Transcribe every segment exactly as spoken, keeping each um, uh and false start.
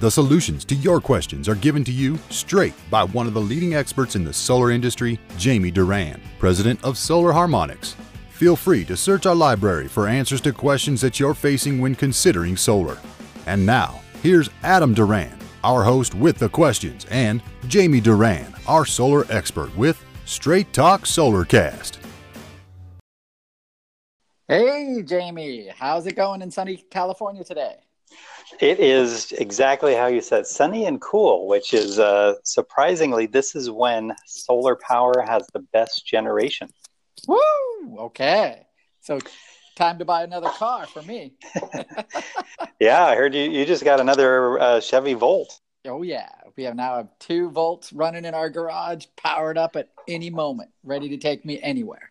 The solutions to your questions are given to you straight by one of the leading experts in the solar industry, Jamie Duran, president of Solar Harmonics. Feel free to search our library for answers to questions that you're facing when considering solar. And now, here's Adam Duran, our host with the questions, and Jamie Duran, our solar expert with Straight Talk SolarCast. Hey, Jamie, how's it going in sunny California today? It is exactly how you said, sunny and cool, which is uh, surprisingly, this is when solar power has the best generation. Woo! Okay. So time to buy another car for me. Yeah, I heard you, you just got another uh, Chevy Volt. Oh, yeah. We have now have two Volts running in our garage, powered up at any moment, ready to take me anywhere.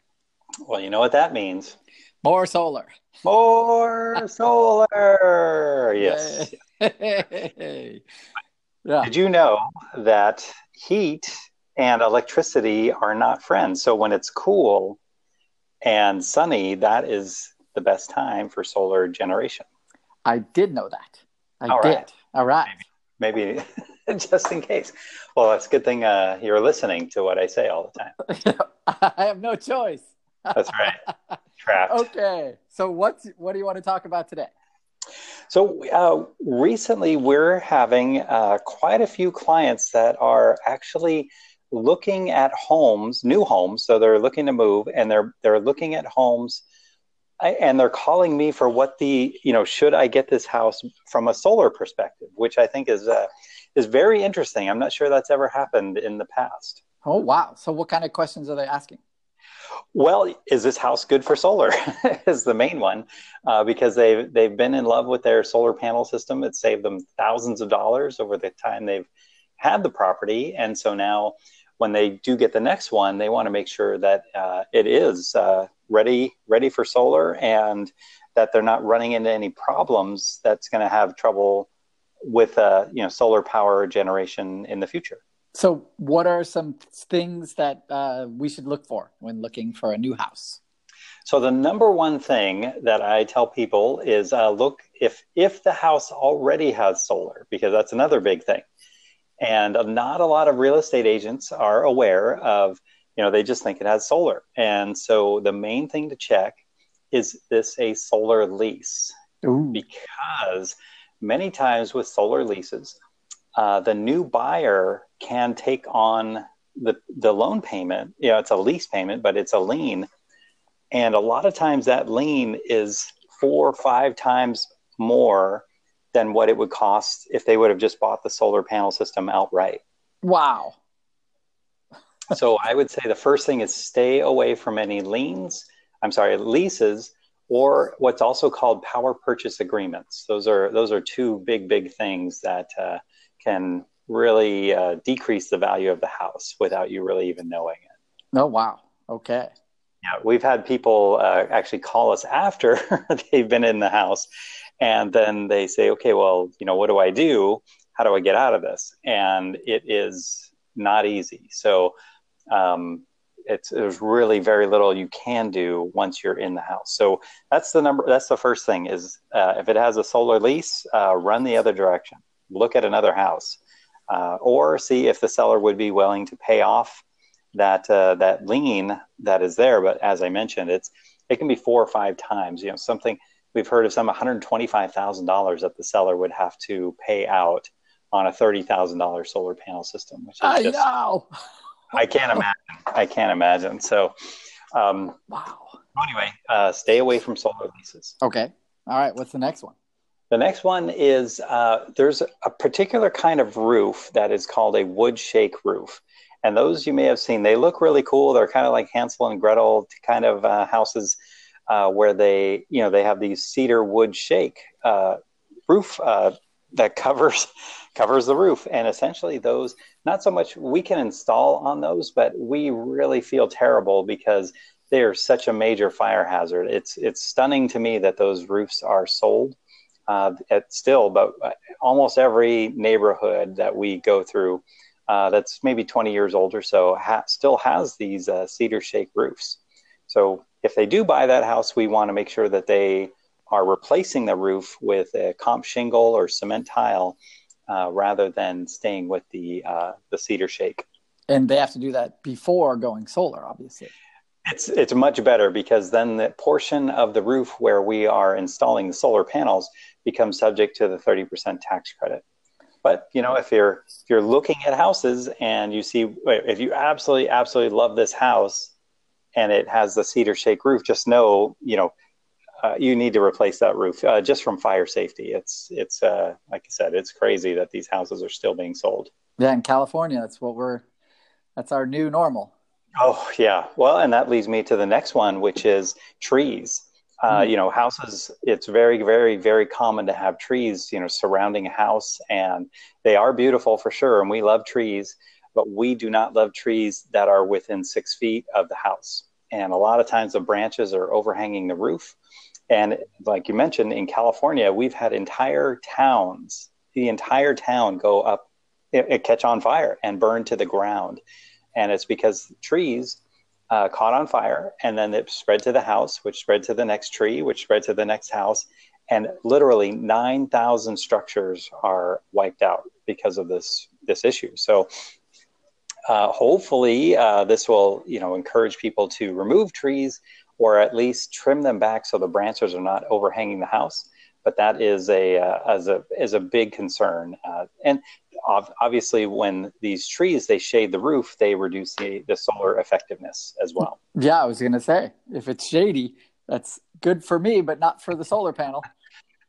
Well, you know what that means. More solar. More solar. Yes. Hey. Yeah. Did you know that heat and electricity are not friends? So when it's cool and sunny, that is the best time for solar generation. I did know that. I All did. Right. All right. Maybe, maybe just in case. Well, it's a good thing uh, you're listening to what I say all the time. I have no choice. That's right. Trapped. Okay. So what's, what do you want to talk about today? So uh, recently we're having uh, quite a few clients that are actually looking at homes, new homes. So they're looking to move and they're, they're looking at homes and they're calling me for what the, you know, should I get this house from a solar perspective, which I think is, uh, is very interesting. I'm not sure that's ever happened in the past. Oh, wow. So what kind of questions are they asking? Well, is this house good for solar is the main one, uh, because they've, they've been in love with their solar panel system. It saved them thousands of dollars over the time they've had the property. And so now when they do get the next one, they want to make sure that uh, it is uh, ready, ready for solar and that they're not running into any problems that's going to have trouble with uh, you know, solar power generation in the future. So what are some things that uh, we should look for when looking for a new house? So the number one thing that I tell people is uh, look if if the house already has solar, because that's another big thing. And not a lot of real estate agents are aware of, you know, they just think it has solar. And so the main thing to check, is this a solar lease? Ooh. Because many times with solar leases, Uh, the new buyer can take on the the loan payment. You know, it's a lease payment, but it's a lien. And a lot of times that lien is four or five times more than what it would cost if they would have just bought the solar panel system outright. Wow. So I would say the first thing is stay away from any liens. I'm sorry, leases, or what's also called power purchase agreements. Those are, those are two big, big things that uh, can really uh, decrease the value of the house without you really even knowing it. Oh, wow. Okay. Yeah, we've had people uh, actually call us after they've been in the house, and then they say, okay, well, you know, what do I do? How do I get out of this? And it is not easy. So um, it's, there's really very little you can do once you're in the house. So that's the number. That's the first thing is uh, if it has a solar lease, uh, run the other direction. Look at another house, uh, or see if the seller would be willing to pay off that uh, that lien that is there. But as I mentioned, it's it can be four or five times. You know, something we've heard of some one hundred twenty-five thousand dollars that the seller would have to pay out on a thirty thousand dollars solar panel system. Which is I just, know. I can't imagine. I can't imagine. So, um, wow. Anyway, uh, stay away from solar leases. Okay. All right. What's the next one? The next one is uh, there's a particular kind of roof that is called a wood shake roof. And those you may have seen, they look really cool. They're kind of like Hansel and Gretel kind of uh, houses uh, where they, you know, they have these cedar wood shake uh, roof uh, that covers covers the roof. And essentially those, not so much we can install on those, but we really feel terrible because they are such a major fire hazard. It's it's stunning to me that those roofs are sold uh, at still, but almost every neighborhood that we go through uh, that's maybe twenty years old or so ha- still has these uh, cedar shake roofs. So if they do buy that house, we want to make sure that they are replacing the roof with a comp shingle or cement tile uh, rather than staying with the uh, the cedar shake. And they have to do that before going solar, obviously. It's it's much better because then the portion of the roof where we are installing the solar panels becomes subject to the thirty percent tax credit. But, you know, if you're if you're looking at houses and you see, if you absolutely, absolutely love this house and it has the cedar shake roof, just know, you know, uh, you need to replace that roof uh, just from fire safety. It's, it's uh, like I said, it's crazy that these houses are still being sold. Yeah, in California, that's what we're, that's our new normal. Oh, yeah. Well, and that leads me to the next one, which is trees. Uh, you know, houses, it's very, very, very common to have trees, you know, surrounding a house, and they are beautiful for sure. And we love trees, but we do not love trees that are within six feet of the house. And a lot of times the branches are overhanging the roof. And like you mentioned, in California, we've had entire towns, the entire town go up, it, it catch on fire and burn to the ground. And it's because trees uh, caught on fire, and then it spread to the house, which spread to the next tree, which spread to the next house. And literally nine thousand structures are wiped out because of this this issue. So uh, hopefully uh, this will, you know, encourage people to remove trees or at least trim them back so the branches are not overhanging the house. But that is a uh, as a is a big concern, uh, and ov- obviously when these trees, they shade the roof, they reduce the, the solar effectiveness as well. Yeah, I was going to say, if it's shady, that's good for me, but not for the solar panel.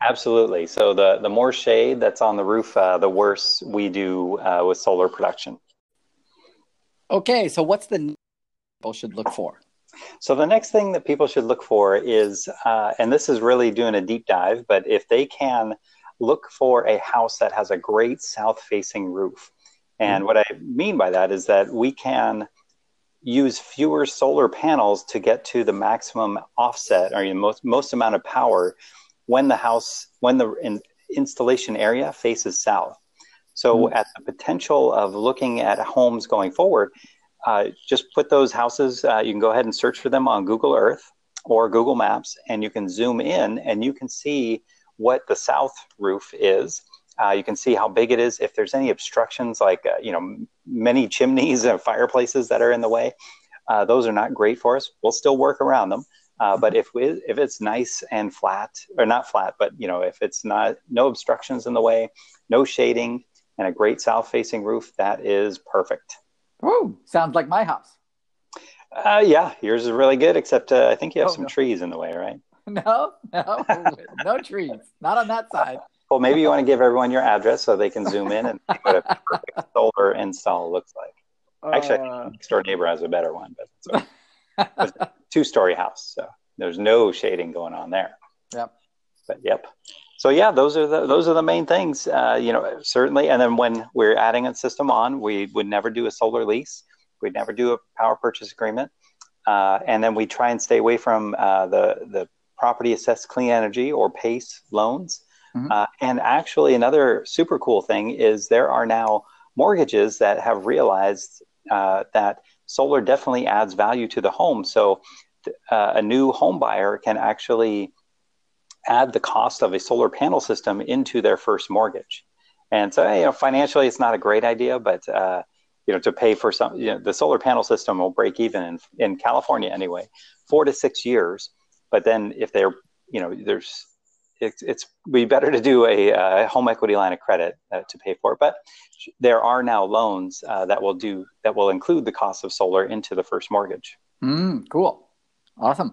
Absolutely. So the the more shade that's on the roof, uh, the worse we do uh, with solar production. Okay, so what's the next thing people should look for? So the next thing that people should look for is, uh, and this is really doing a deep dive, but if they can look for a house that has a great south-facing roof. And mm-hmm. what I mean by that is that we can use fewer solar panels to get to the maximum offset, or the most, most amount of power when the house, when the in, installation area faces south. So mm-hmm. at the potential of looking at homes going forward, Uh, just put those houses, uh, you can go ahead and search for them on Google Earth or Google Maps, and you can zoom in and you can see what the south roof is. Uh, you can see how big it is, if there's any obstructions, like, uh, you know, many chimneys and fireplaces that are in the way. Uh, those are not great for us. We'll still work around them. Uh, but if we, if it's nice and flat, or not flat, but, you know, if it's not, no obstructions in the way, no shading, and a great south-facing roof, that is perfect. Woo! Sounds like my house. Uh, yeah, yours is really good, except uh, I think you have oh, some no. trees in the way, right? No, no, no trees. Not on that side. Well, maybe you want to give everyone your address so they can zoom in and see what a perfect solar install looks like. Actually, uh, I think next door neighbor has a better one, but it's a, it's a two-story house, so there's no shading going on there. Yep. But yep. So yeah, those are the those are the main things, uh, you know, certainly. And then when we're adding a system on, we would never do a solar lease. We'd never do a power purchase agreement. Uh, and then we try and stay away from uh, the, the property assessed clean energy or PACE loans. Mm-hmm. Uh, and actually another super cool thing is there are now mortgages that have realized uh, that solar definitely adds value to the home. So th- uh, a new home buyer can actually add the cost of a solar panel system into their first mortgage. And so, you know, financially, it's not a great idea, but, uh, you know, to pay for some, you know, the solar panel system will break even in, in California anyway, four to six years. But then if they're, you know, there's, it's, it's be better to do a, a home equity line of credit uh, to pay for it. But there are now loans uh, that will do, that will include the cost of solar into the first mortgage. Mm, cool. Awesome.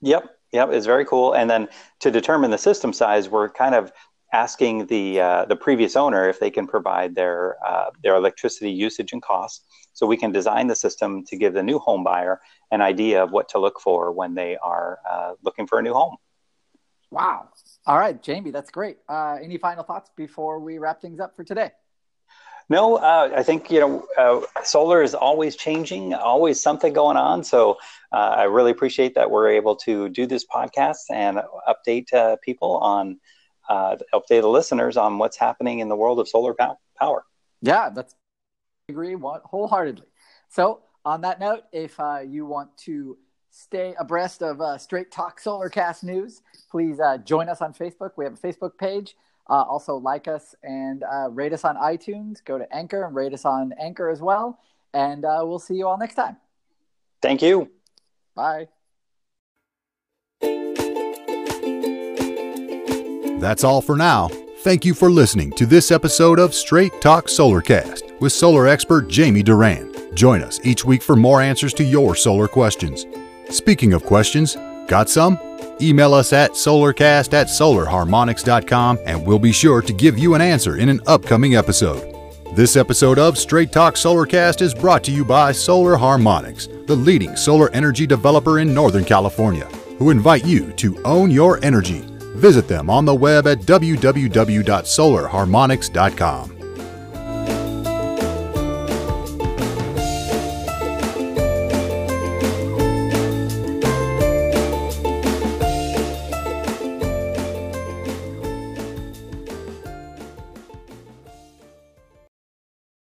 Yep. Yep, it's very cool. And then to determine the system size, we're kind of asking the uh, the previous owner if they can provide their uh, their electricity usage and costs, so we can design the system to give the new home buyer an idea of what to look for when they are uh, looking for a new home. Wow. All right, Jamie, that's great. Uh, any final thoughts before we wrap things up for today? No, uh, I think, you know, uh, solar is always changing, always something going on. So uh, I really appreciate that we're able to do this podcast and update uh, people on, uh, update the listeners on what's happening in the world of solar pow- power. Yeah, that's I agree wholeheartedly. So on that note, if uh, you want to stay abreast of uh, Straight Talk SolarCast news, please uh, join us on Facebook. We have a Facebook page. Uh, also like us and uh, rate us on iTunes. Go to Anchor and rate us on Anchor as well. And uh, we'll see you all next time. Thank you. Bye. That's all for now. Thank you for listening to this episode of Straight Talk SolarCast with solar expert Jamie Duran. Join us each week for more answers to your solar questions. Speaking of questions, got some? Email us at solarcast at solar harmonics dot com and we'll be sure to give you an answer in an upcoming episode. This episode of Straight Talk SolarCast is brought to you by Solar Harmonics, the leading solar energy developer in Northern California, who invite you to own your energy. Visit them on the web at w w w dot solar harmonics dot com.